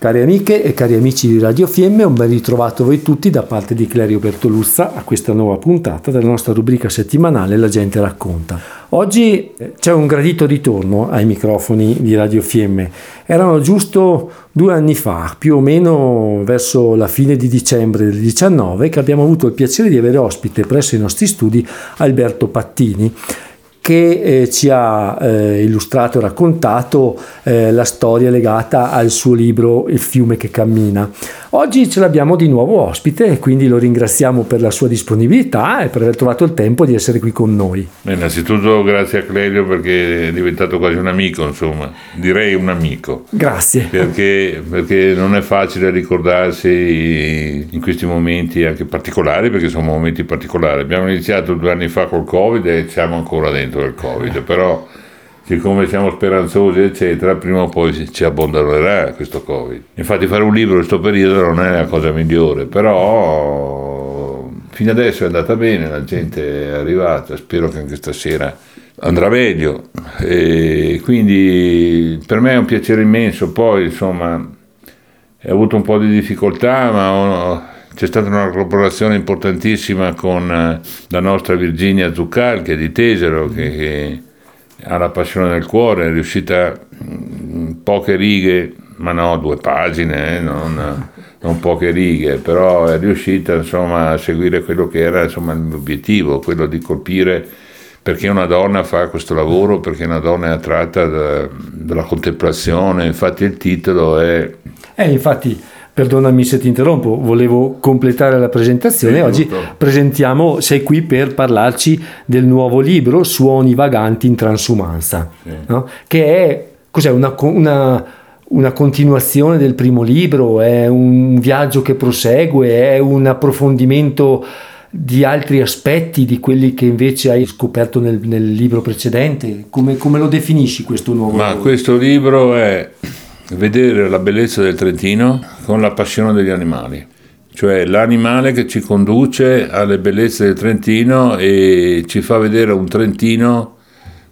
Cari amiche e cari amici di Radio Fiemme, un ben ritrovato voi tutti da parte di Claudio Bertolussa a questa nuova puntata della nostra rubrica settimanale La gente racconta. Oggi c'è un gradito ritorno ai microfoni di Radio Fiemme. Erano giusto 2 anni fa, più o meno verso la fine di dicembre del 19, che abbiamo avuto il piacere di avere ospite presso i nostri studi Alberto Pattini, che ci ha illustrato e raccontato la storia legata al suo libro Il fiume che cammina. Oggi ce l'abbiamo di nuovo ospite e quindi lo ringraziamo per la sua disponibilità e per aver trovato il tempo di essere qui con noi. Innanzitutto grazie a Clelio, perché è diventato quasi un amico, insomma, direi un amico. Grazie. Perché non è facile ricordarsi in questi momenti anche particolari, perché sono momenti particolari. Abbiamo iniziato 2 anni fa col Covid e siamo ancora dentro del Covid, però siccome siamo speranzosi eccetera, prima o poi ci abbandonerà questo Covid. Infatti fare un libro in questo periodo non è la cosa migliore, però fino adesso è andata bene, la gente è arrivata, spero che anche stasera andrà meglio, e quindi per me è un piacere immenso. Poi insomma ho avuto un po' di difficoltà, ma c'è stata una collaborazione importantissima con la nostra Virginia Zucal, che è di Tesero, che ha la passione nel cuore, è riuscita in poche righe, ma no, 2 pagine, non poche righe, però è riuscita insomma a seguire quello che era insomma il mio obiettivo, quello di colpire perché una donna fa questo lavoro, perché una donna è attratta dalla contemplazione. Infatti il titolo è... infatti... Perdonami se ti interrompo, volevo completare la presentazione. Sì, oggi presentiamo, sei qui per parlarci del nuovo libro Suoni vaganti in transumanza, sì. No? Che è, cos'è, una continuazione del primo libro, è un viaggio che prosegue, è un approfondimento di altri aspetti di quelli che invece hai scoperto nel libro precedente. Come lo definisci questo nuovo libro? Questo libro è... vedere la bellezza del Trentino con la passione degli animali, cioè l'animale che ci conduce alle bellezze del Trentino e ci fa vedere un Trentino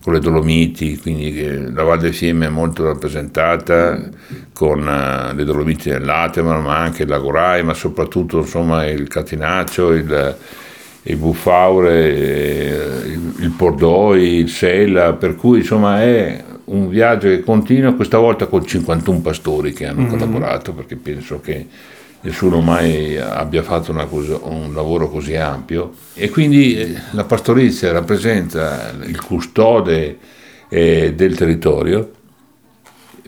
con le Dolomiti, quindi la Val di Fiemme è molto rappresentata con le Dolomiti del Latemar, ma anche il Lagorai, ma soprattutto insomma il Catinaccio, il Bufaure, il Pordoi, il Sella, per cui insomma è un viaggio che continua, questa volta con 51 pastori che hanno collaborato, perché penso che nessuno mai abbia fatto un lavoro così ampio. E quindi la pastorizia rappresenta il custode del territorio,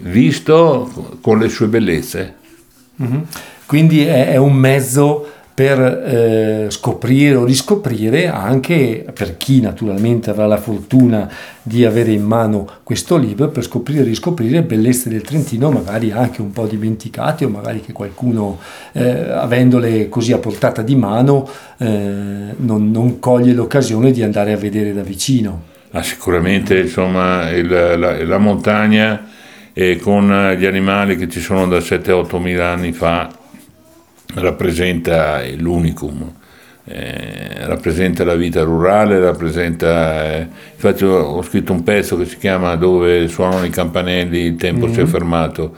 visto con le sue bellezze. Quindi è un mezzo per scoprire o riscoprire, anche per chi naturalmente avrà la fortuna di avere in mano questo libro, per scoprire e riscoprire bellezze del Trentino, magari anche un po' dimenticate, o magari che qualcuno, avendole così a portata di mano, non coglie l'occasione di andare a vedere da vicino. Sicuramente insomma la montagna, con gli animali che ci sono da 7-8 mila anni fa, rappresenta l'unicum, rappresenta la vita rurale, infatti ho scritto un pezzo che si chiama Dove suonano i campanelli il tempo si è fermato,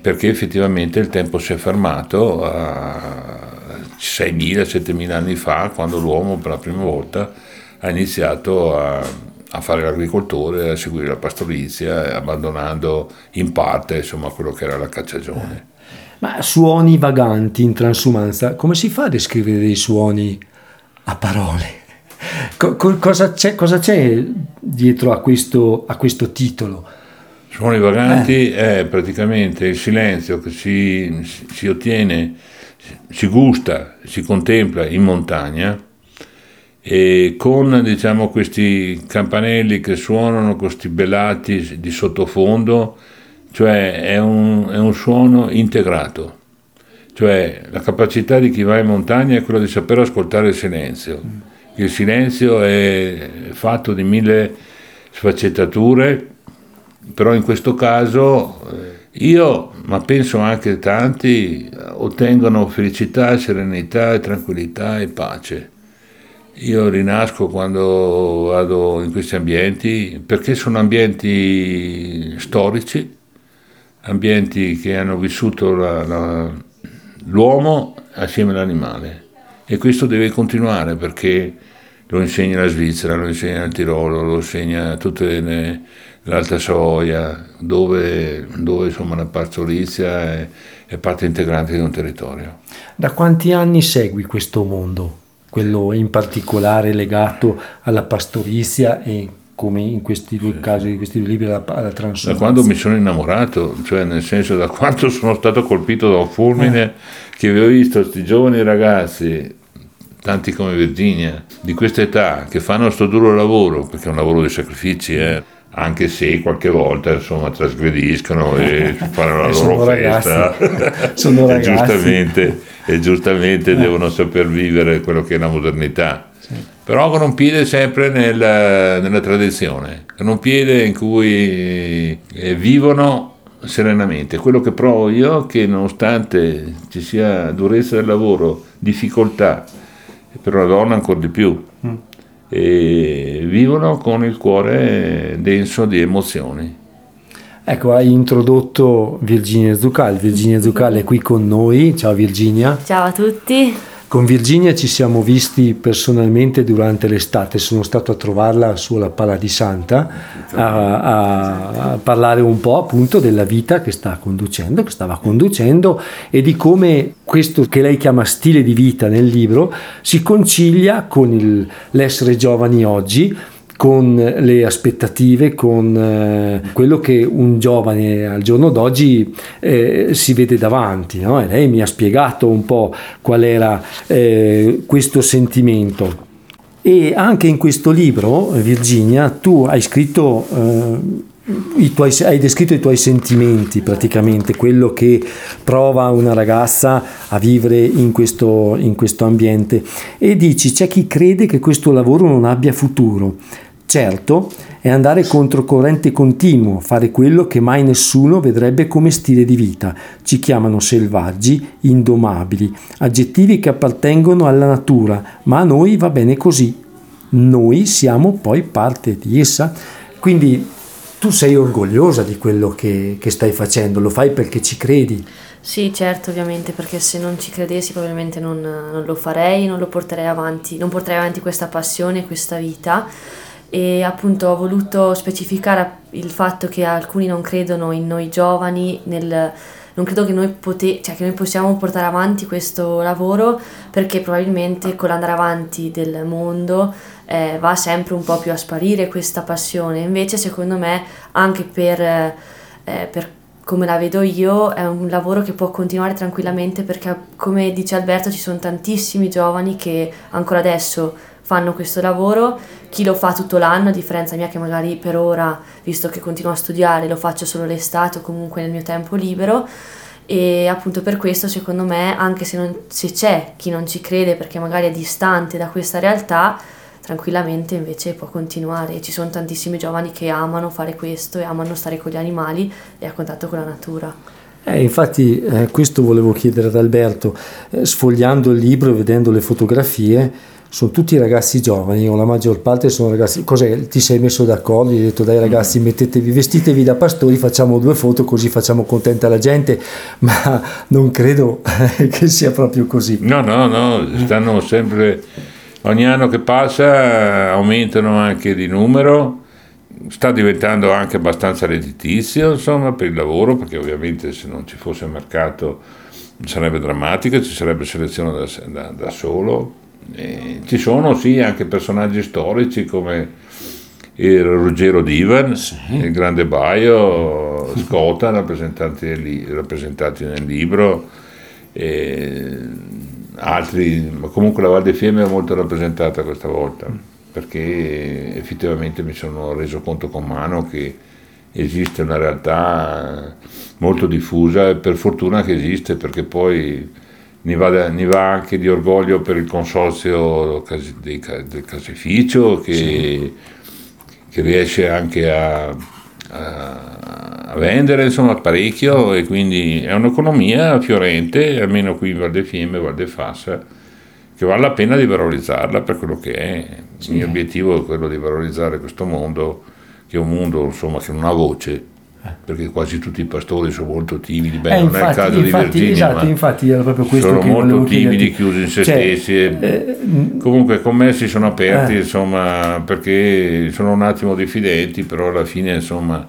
perché effettivamente il tempo si è fermato a 6.000-7.000 anni fa, quando l'uomo per la prima volta ha iniziato a fare l'agricoltore, a seguire la pastorizia, abbandonando in parte insomma quello che era la cacciagione. Ma suoni vaganti in transumanza, come si fa a descrivere dei suoni a parole? Cosa c'è dietro a questo titolo? Suoni vaganti è praticamente il silenzio che si ottiene, si gusta, si contempla in montagna, e con diciamo questi campanelli che suonano, questi belati di sottofondo. Cioè è un suono integrato, cioè la capacità di chi va in montagna è quella di saper ascoltare il silenzio. Il silenzio è fatto di 1000 sfaccettature, però in questo caso io, ma penso anche tanti, ottengono felicità, serenità, tranquillità e pace. Io rinasco quando vado in questi ambienti, perché sono ambienti storici, ambienti che hanno vissuto l'uomo assieme all'animale, e questo deve continuare, perché lo insegna la Svizzera, lo insegna il Tirolo, lo insegna tutta l'Alta Savoia, dove insomma la pastorizia è parte integrante di un territorio. Da quanti anni segui questo mondo? Quello in particolare legato alla pastorizia e, come in questi due casi, di questi due libri, alla transumanza. Da quando mi sono innamorato, cioè nel senso da quanto sono stato colpito da un fulmine che avevo visto questi giovani ragazzi, tanti come Virginia, di questa età, che fanno questo duro lavoro, perché è un lavoro di sacrifici, anche se qualche volta insomma trasgrediscono e fanno la loro festa, sono ragazzi. e giustamente devono saper vivere quello che è la modernità, sì. Però con un piede sempre nella tradizione, con un piede in cui vivono serenamente. Quello che provo io è che, nonostante ci sia durezza del lavoro, difficoltà, per una donna ancora di più, e vivono con il cuore denso di emozioni. Ecco, hai introdotto Virginia Zucal. Virginia Zucal è qui con noi. Ciao Virginia. Ciao a tutti. Con Virginia ci siamo visti personalmente durante l'estate, sono stato a trovarla sulla Pala di Santa a parlare un po' appunto della vita che stava conducendo e di come questo che lei chiama stile di vita nel libro si concilia con l'essere giovani oggi, con le aspettative, con quello che un giovane al giorno d'oggi si vede davanti, no? E lei mi ha spiegato un po' qual era questo sentimento. E anche in questo libro, Virginia, tu hai scritto hai descritto i tuoi sentimenti, praticamente quello che prova una ragazza a vivere in questo ambiente, e dici: c'è chi crede che questo lavoro non abbia futuro. Certo, è andare controcorrente continuo, fare quello che mai nessuno vedrebbe come stile di vita. Ci chiamano selvaggi, indomabili, aggettivi che appartengono alla natura, ma a noi va bene così. Noi siamo poi parte di essa. Quindi tu sei orgogliosa di quello che stai facendo, lo fai perché ci credi. Sì, certo, ovviamente, perché se non ci credessi probabilmente non lo farei, non porterei avanti questa passione, questa vita. E appunto ho voluto specificare il fatto che alcuni non credono in noi giovani, non credo che noi possiamo portare avanti questo lavoro, perché probabilmente con l'andare avanti del mondo va sempre un po' più a sparire questa passione. Invece secondo me, anche per come la vedo io, è un lavoro che può continuare tranquillamente, perché, come dice Alberto, ci sono tantissimi giovani che ancora adesso fanno questo lavoro. Chi lo fa tutto l'anno, a differenza mia che magari per ora, visto che continuo a studiare, lo faccio solo l'estate o comunque nel mio tempo libero. E appunto per questo, secondo me, anche se c'è chi non ci crede perché magari è distante da questa realtà, tranquillamente invece può continuare. Ci sono tantissimi giovani che amano fare questo e amano stare con gli animali e a contatto con la natura. Infatti questo volevo chiedere ad Alberto. Sfogliando il libro e vedendo le fotografie, sono tutti ragazzi giovani, o la maggior parte sono ragazzi. Cos'è? Ti sei messo d'accordo, hai detto: dai ragazzi, mettetevi, vestitevi da pastori, facciamo due foto così facciamo contenta la gente? Ma non credo che sia proprio così. No, stanno sempre, ogni anno che passa aumentano anche di numero, sta diventando anche abbastanza redditizio, insomma, per il lavoro, perché ovviamente se non ci fosse mercato sarebbe drammatico, ci sarebbe selezione da solo. Ci sono sì anche personaggi storici come il Ruggero Divan, sì, il grande Baio, Scott, rappresentati nel libro, e altri. Comunque la Val di Fiemme è molto rappresentata questa volta, perché effettivamente mi sono reso conto con mano che esiste una realtà molto diffusa, e per fortuna che esiste, perché poi ne va anche di orgoglio per il consorzio del Caseficio, che riesce anche a vendere, insomma, parecchio, e quindi è un'economia fiorente, almeno qui in Val di Fiemme, Val di Fassa, che vale la pena di valorizzarla per quello che è. Il mio obiettivo è quello di valorizzare questo mondo, che è un mondo, insomma, che non ha voce, perché quasi tutti i pastori sono molto timidi. Beh, non infatti, è il caso di Virginia, esatto, ma infatti era proprio questo, sono che molto timidi, chiusi in se stessi, comunque con me si sono aperti, insomma, perché sono un attimo diffidenti, però alla fine, insomma,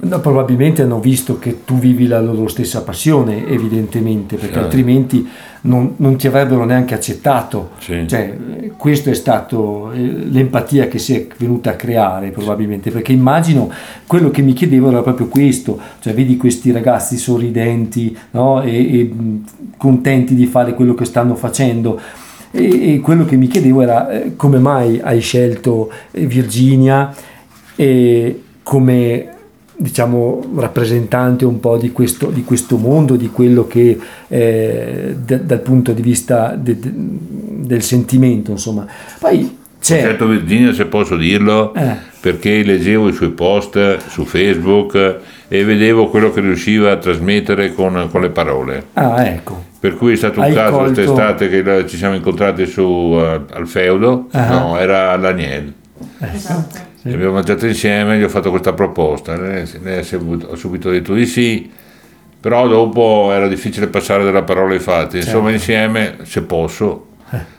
no, probabilmente hanno visto che tu vivi la loro stessa passione, evidentemente, perché altrimenti non ti avrebbero neanche accettato. Cioè, questo è stato l'empatia che si è venuta a creare, probabilmente, perché immagino, quello che mi chiedevo era proprio questo, cioè vedi questi ragazzi sorridenti, no? E contenti di fare quello che stanno facendo. E quello che mi chiedevo era come mai hai scelto Virginia come, diciamo, rappresentante un po' di questo mondo, di quello che dal punto di vista del sentimento, insomma. Poi c'è, certo, Virginia, se posso dirlo, perché leggevo i suoi post su Facebook e vedevo quello che riusciva a trasmettere con le parole. Ecco. Per cui è stato un caso quest'estate che ci siamo incontrati su al feudo, no, era all'Aniel. Esatto. Abbiamo mangiato insieme, gli ho fatto questa proposta, lei ha subito detto di sì, però dopo era difficile passare dalla parola ai fatti, insomma, insieme, se posso,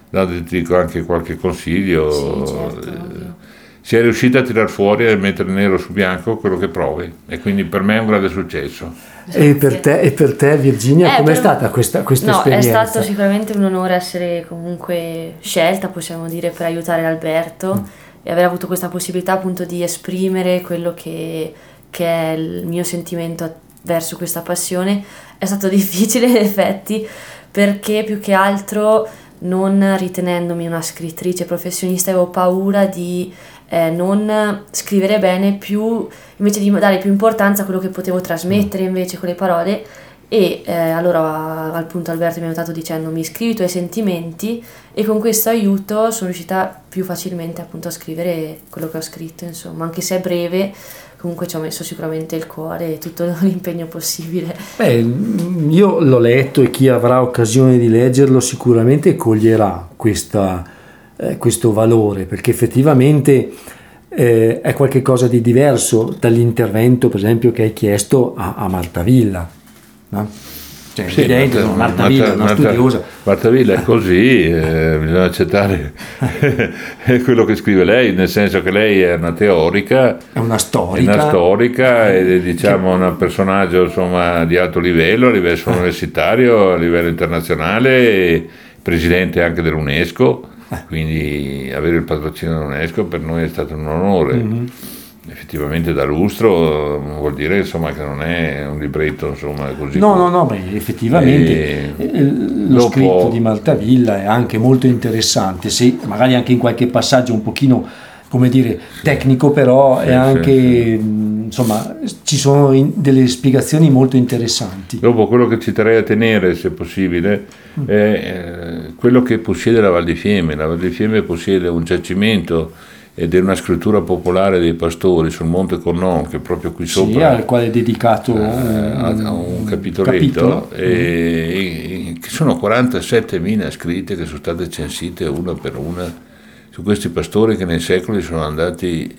ti dico anche qualche consiglio, sì, certo, si è riuscita a tirar fuori e mettere nero su bianco quello che provi, e quindi per me è un grande successo. E per te Virginia, com'è stata questa esperienza? È stato sicuramente un onore essere comunque scelta, possiamo dire, per aiutare Alberto, e aver avuto questa possibilità, appunto, di esprimere quello che è il mio sentimento verso questa passione. È stato difficile, in effetti, perché più che altro, non ritenendomi una scrittrice professionista, avevo paura di non scrivere bene, più invece di dare più importanza a quello che potevo trasmettere invece con le parole. E allora, appunto, Alberto mi ha aiutato dicendomi: scrivi i tuoi sentimenti, e con questo aiuto sono riuscita più facilmente, appunto, a scrivere quello che ho scritto, insomma, anche se è breve. Comunque ci ho messo sicuramente il cuore e tutto l'impegno possibile. Io l'ho letto, e chi avrà occasione di leggerlo sicuramente coglierà questo valore, perché effettivamente è qualcosa di diverso dall'intervento, per esempio, che hai chiesto a Marta Villa. No? Cioè, sì, Marta Villa, una studiosa. Marta Villa è così, bisogna accettare quello che scrive lei, nel senso che lei è una teorica, è una storica ed è, diciamo, un personaggio, insomma, di alto livello, a livello universitario, a livello internazionale, presidente anche dell'UNESCO, quindi avere il patrocinio dell'UNESCO per noi è stato un onore. Effettivamente da lustro, vuol dire, insomma, che non è un libretto, insomma, così. No, beh, effettivamente lo scritto di Marta Villa è anche molto interessante, se magari anche in qualche passaggio un pochino, come dire, tecnico, però è anche, insomma, ci sono delle spiegazioni molto interessanti. Dopo, quello che ci terrei a tenere, se possibile, è quello che possiede la Val di Fiemme. La Val di Fiemme possiede un giacimento ed è una scrittura popolare dei pastori sul Monte Cornon, che è proprio qui sopra, al quale è dedicato un capitoletto, e che sono 47.000 scritte che sono state censite una per una su questi pastori che nei secoli sono andati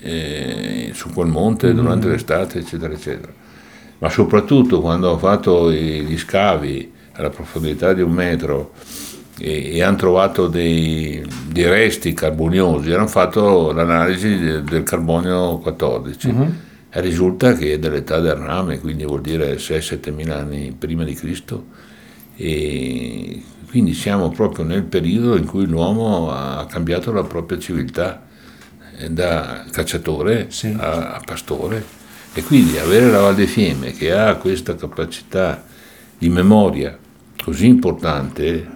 su quel monte durante l'estate, eccetera eccetera, ma soprattutto quando hanno fatto gli scavi alla profondità di 1 metro e hanno trovato dei resti carboniosi, hanno fatto l'analisi del carbonio 14 e risulta che è dell'età del rame, quindi vuol dire 6-7.000 anni prima di Cristo, e quindi siamo proprio nel periodo in cui l'uomo ha cambiato la propria civiltà da cacciatore a pastore, e quindi avere la Val di Fiemme che ha questa capacità di memoria così importante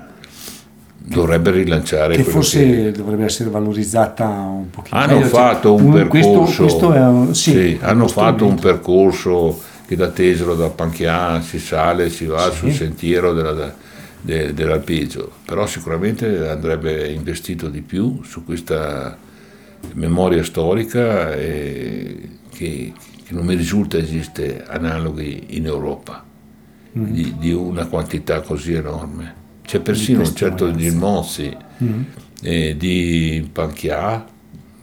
dovrebbe rilanciare, che forse dovrebbe essere valorizzata un pochino. Hanno fatto un percorso, hanno fatto un percorso che da Tesero, da Panchià si sale, si va sul sentiero dell'alpeggio, però sicuramente andrebbe investito di più su questa memoria storica, che non mi risulta esiste analoghi in Europa di una quantità così enorme. c'è persino un certo Gilmozzi di Panchià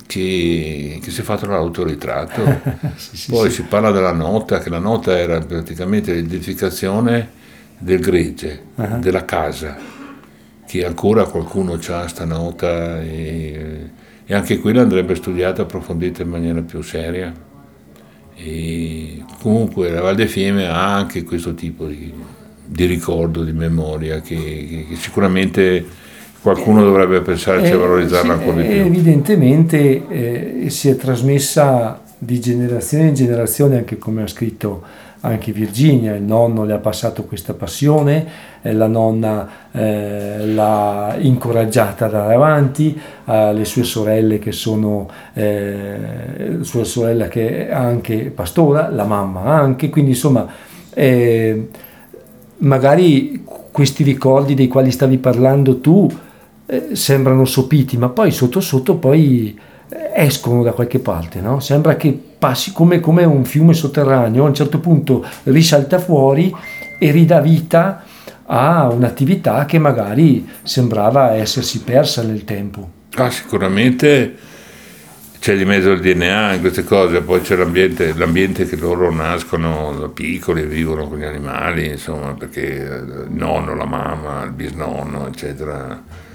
che si fa fare l'autoritratto. Poi si parla della nota, che la nota era praticamente l'identificazione del gregge, della casa, che ancora qualcuno c'ha sta nota, e anche quella andrebbe studiata, approfondita in maniera più seria. E comunque la Val di Fiemme ha anche questo tipo di ricordo, di memoria, che sicuramente qualcuno dovrebbe pensarci a valorizzarla ancora di più. Evidentemente si è trasmessa di generazione in generazione, anche come ha scritto anche Virginia, il nonno le ha passato questa passione, la nonna l'ha incoraggiata ad andare avanti, le sue sorelle che sono, sua sorella che è anche pastora, la mamma anche, quindi insomma magari questi ricordi dei quali stavi parlando tu sembrano sopiti, ma poi sotto sotto poi escono da qualche parte, no? Sembra che passi come un fiume sotterraneo, a un certo punto risalta fuori e ridà vita a un'attività che magari sembrava essersi persa nel tempo. Ah, sicuramente c'è di mezzo il DNA in queste cose, poi c'è l'ambiente che loro nascono da piccoli, vivono con gli animali, insomma, perché il nonno, la mamma, il bisnonno, eccetera.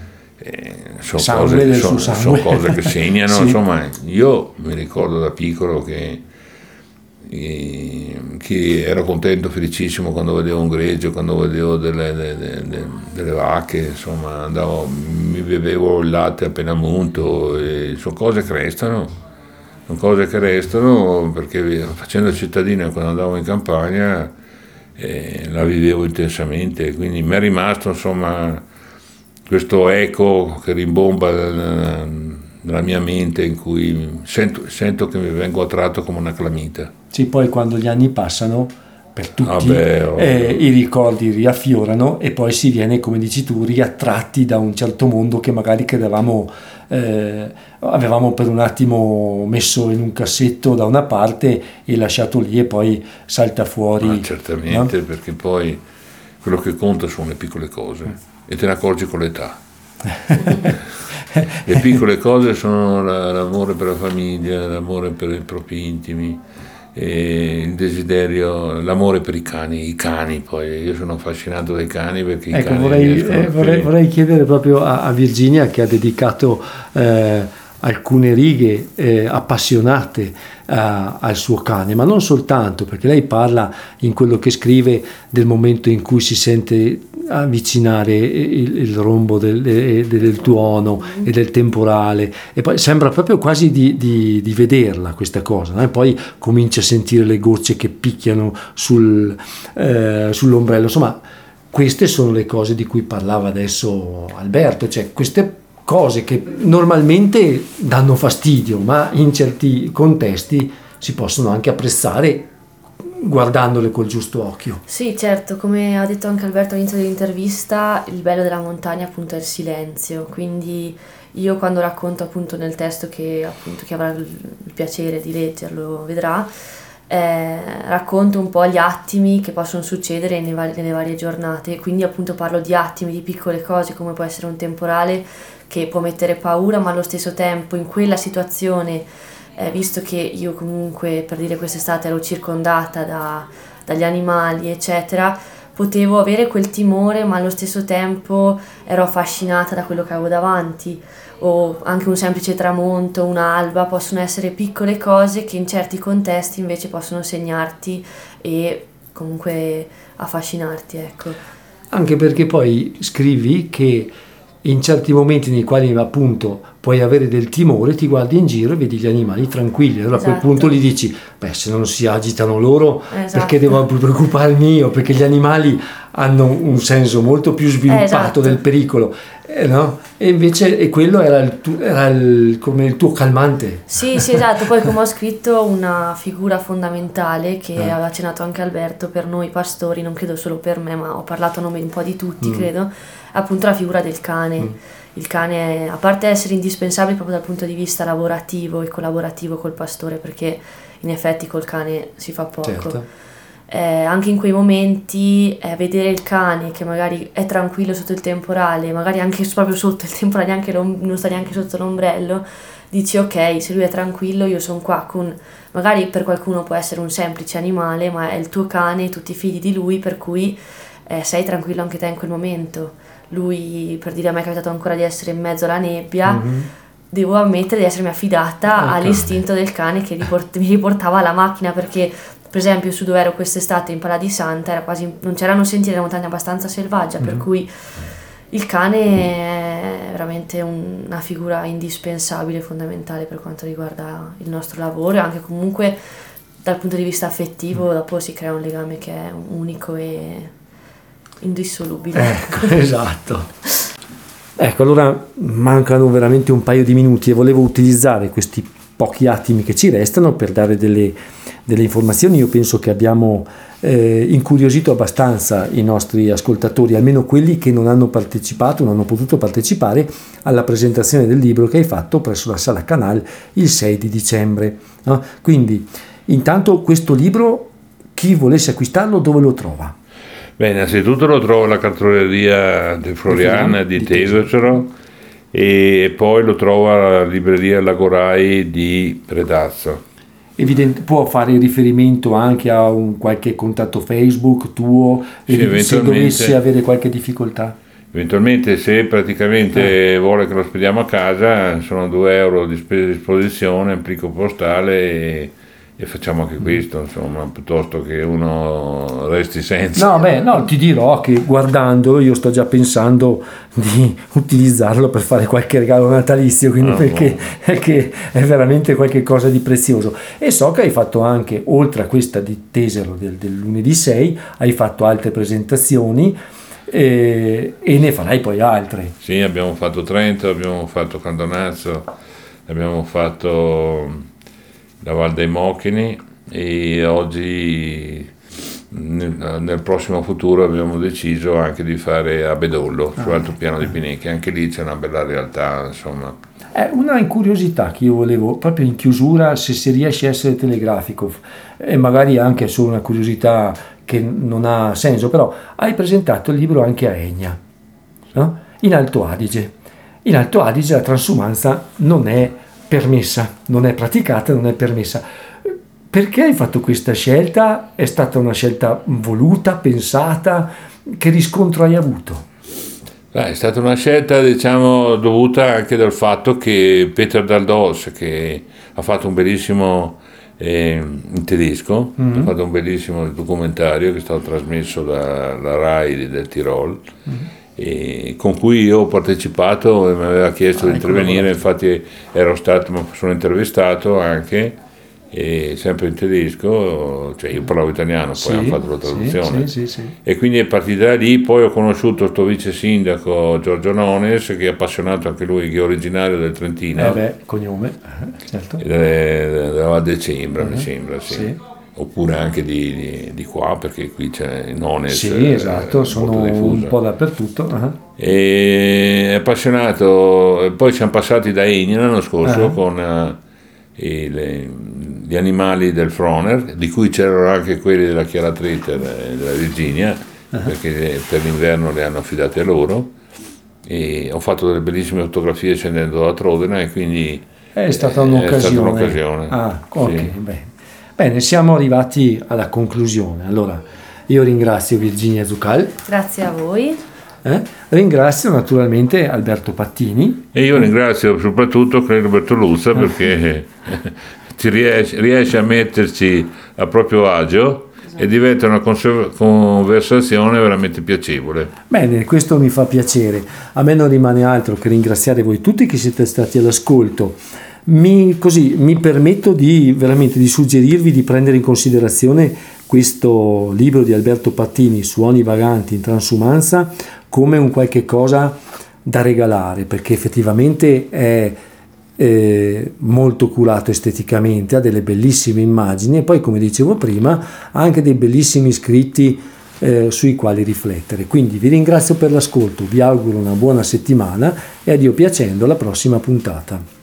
Sono cose che segnano. Sì. Insomma, io mi ricordo da piccolo che ero contento, felicissimo quando vedevo un gregge, quando vedevo delle vacche, insomma, mi bevevo il latte appena munto, e sono cose che restano, perché facendo il cittadino, quando andavo in campagna la vivevo intensamente, quindi mi è rimasto, insomma, questo eco che rimbomba nella mia mente, in cui sento che mi vengo attratto come una calamita. Sì, poi quando gli anni passano, per tutti i ricordi riaffiorano e poi si viene, come dici tu, riattratti da un certo mondo che magari avevamo per un attimo messo in un cassetto da una parte e lasciato lì, e poi salta fuori. Ma certamente, no? Perché poi quello che conta sono le piccole cose. E te ne accorgi con l'età. Le piccole cose sono l'amore per la famiglia, l'amore per i propri intimi, il desiderio, l'amore per i cani. Poi io sono affascinato dai cani, perché i cani vorrei chiedere proprio a Virginia, che ha dedicato alcune righe appassionate al suo cane, ma non soltanto, perché lei parla in quello che scrive del momento in cui si sente avvicinare il rombo del tuono e del temporale, e poi sembra proprio quasi di vederla questa cosa, no? E poi comincia a sentire le gocce che picchiano sull'ombrello. Insomma, queste sono le cose di cui parlava adesso Alberto, cioè queste cose che normalmente danno fastidio, ma in certi contesti si possono anche apprezzare guardandole col giusto occhio. Sì, certo, come ha detto anche Alberto all'inizio dell'intervista, il bello della montagna appunto è il silenzio, quindi io quando racconto appunto nel testo, che appunto chi avrà il piacere di leggerlo vedrà, racconto un po' gli attimi che possono succedere nelle varie giornate, quindi appunto parlo di attimi, di piccole cose, come può essere un temporale che può mettere paura, ma allo stesso tempo in quella situazione, visto che io comunque, per dire, quest'estate ero circondata dagli animali eccetera, potevo avere quel timore, ma allo stesso tempo ero affascinata da quello che avevo davanti, o anche un semplice tramonto, un'alba, possono essere piccole cose che in certi contesti invece possono segnarti e comunque affascinarti, ecco. Anche perché poi scrivi che in certi momenti nei quali appunto puoi avere del timore, ti guardi in giro e vedi gli animali tranquilli, allora esatto. A quel punto gli dici, se non si agitano loro, esatto, perché devo preoccuparmi io, perché gli animali hanno un senso molto più sviluppato, esatto, del pericolo, no? E invece quello era come il tuo calmante. Sì, esatto, poi come ho scritto, una figura fondamentale che aveva accennato anche Alberto, per noi pastori, non credo solo per me, ma ho parlato a nome un po' di tutti, credo, appunto la figura del cane. Il cane, a parte essere indispensabile proprio dal punto di vista lavorativo e collaborativo col pastore, perché in effetti col cane si fa poco, certo. anche in quei momenti vedere il cane che magari è tranquillo sotto il temporale, magari anche proprio sotto il temporale, anche non sta neanche sotto l'ombrello, dici ok, se lui è tranquillo io sono qua con, magari per qualcuno può essere un semplice animale, ma è il tuo cane, tu ti fidi di lui, per cui sei tranquillo anche te in quel momento. Lui, per dire, a me è capitato ancora di essere in mezzo alla nebbia, mm-hmm. Devo ammettere di essermi affidata all'istinto del cane che mi riportava alla macchina, perché per esempio su dove ero quest'estate in Pala di Santa era quasi, non c'erano sentieri, la montagna abbastanza selvaggia, per cui il cane è veramente una figura indispensabile, fondamentale per quanto riguarda il nostro lavoro e anche comunque dal punto di vista affettivo, dopo si crea un legame che è unico e indissolubile. Ecco, esatto. Ecco, allora mancano veramente un paio di minuti e volevo utilizzare questi pochi attimi che ci restano per dare delle informazioni. Io penso che abbiamo incuriosito abbastanza i nostri ascoltatori, almeno quelli che non hanno partecipato, non hanno potuto partecipare alla presentazione del libro che hai fatto presso la Sala Canal il 6 di dicembre. No? Quindi, intanto, questo libro, chi volesse acquistarlo, dove lo trova? Beh, innanzitutto lo trovo alla cartoleria di Florian di Tesero, e poi lo trovo alla libreria Lagorai di Predazzo. Evidente, può fare riferimento anche a qualche contatto Facebook tuo, sì, se dovessi avere qualche difficoltà? Eventualmente, se praticamente vuole che lo spediamo a casa, sono €2 di spesa a disposizione, un plico postale e facciamo anche questo, insomma, piuttosto che uno resti senza. No, ti dirò che guardandolo io sto già pensando di utilizzarlo per fare qualche regalo natalizio, quindi perché è veramente qualche cosa di prezioso. E so che hai fatto anche, oltre a questa di Tesero del lunedì 6, hai fatto altre presentazioni e ne farai poi altre. Sì, abbiamo fatto Trento, abbiamo fatto Candonazzo, abbiamo fatto la Val dei Mochini, e oggi nel prossimo futuro abbiamo deciso anche di fare a Bedollo, sull'altopiano di Pinecchi. Anche lì c'è una bella realtà, insomma. È una incuriosità che io volevo, proprio in chiusura, se si riesce a essere telegrafico, e magari anche solo una curiosità che non ha senso, però hai presentato il libro anche a Egna, no? In Alto Adige. In Alto Adige la transumanza non è permessa, non è praticata, non è permessa. Perché hai fatto questa scelta? È stata una scelta voluta, pensata? Che riscontro hai avuto? È stata una scelta, diciamo, dovuta anche dal fatto che Peter Daldos, che ha fatto un bellissimo in tedesco, ha fatto un bellissimo documentario che è stato trasmesso dalla Rai del Tirol, e con cui io ho partecipato, e mi aveva chiesto di intervenire, infatti sono intervistato anche, e sempre in tedesco, cioè io parlavo italiano, poi hanno fatto la traduzione, e quindi è partita da lì. Poi ho conosciuto sto vice sindaco Giorgio Nones, che è appassionato anche lui, che è originario del Trentino, cognome, certo, della Decembra, mi sembra, sì. Oppure anche di qua, perché qui c'è Nones, esatto, sono un po' dappertutto. E è appassionato. Poi siamo passati da Egna l'anno scorso con gli animali del Froner, di cui c'erano anche quelli della Chiara Treter e della Virginia, perché per l'inverno le hanno affidate a loro, e ho fatto delle bellissime fotografie scendendo da Trodena, e quindi è stata un'occasione. Bene, siamo arrivati alla conclusione. Allora, io ringrazio Virginia Zucal. Grazie a voi. Ringrazio naturalmente Alberto Pattini. E io ringrazio soprattutto Claudio Bertolussa, perché riesce a metterci a proprio agio, e diventa una conversazione veramente piacevole. Bene, questo mi fa piacere. A me non rimane altro che ringraziare voi tutti che siete stati all'ascolto. Mi permetto veramente di suggerirvi di prendere in considerazione questo libro di Alberto Pattini, Suoni vaganti in transumanza, come un qualche cosa da regalare, perché effettivamente è molto curato esteticamente, ha delle bellissime immagini e poi, come dicevo prima, ha anche dei bellissimi scritti sui quali riflettere. Quindi vi ringrazio per l'ascolto, vi auguro una buona settimana e a Dio piacendo alla prossima puntata.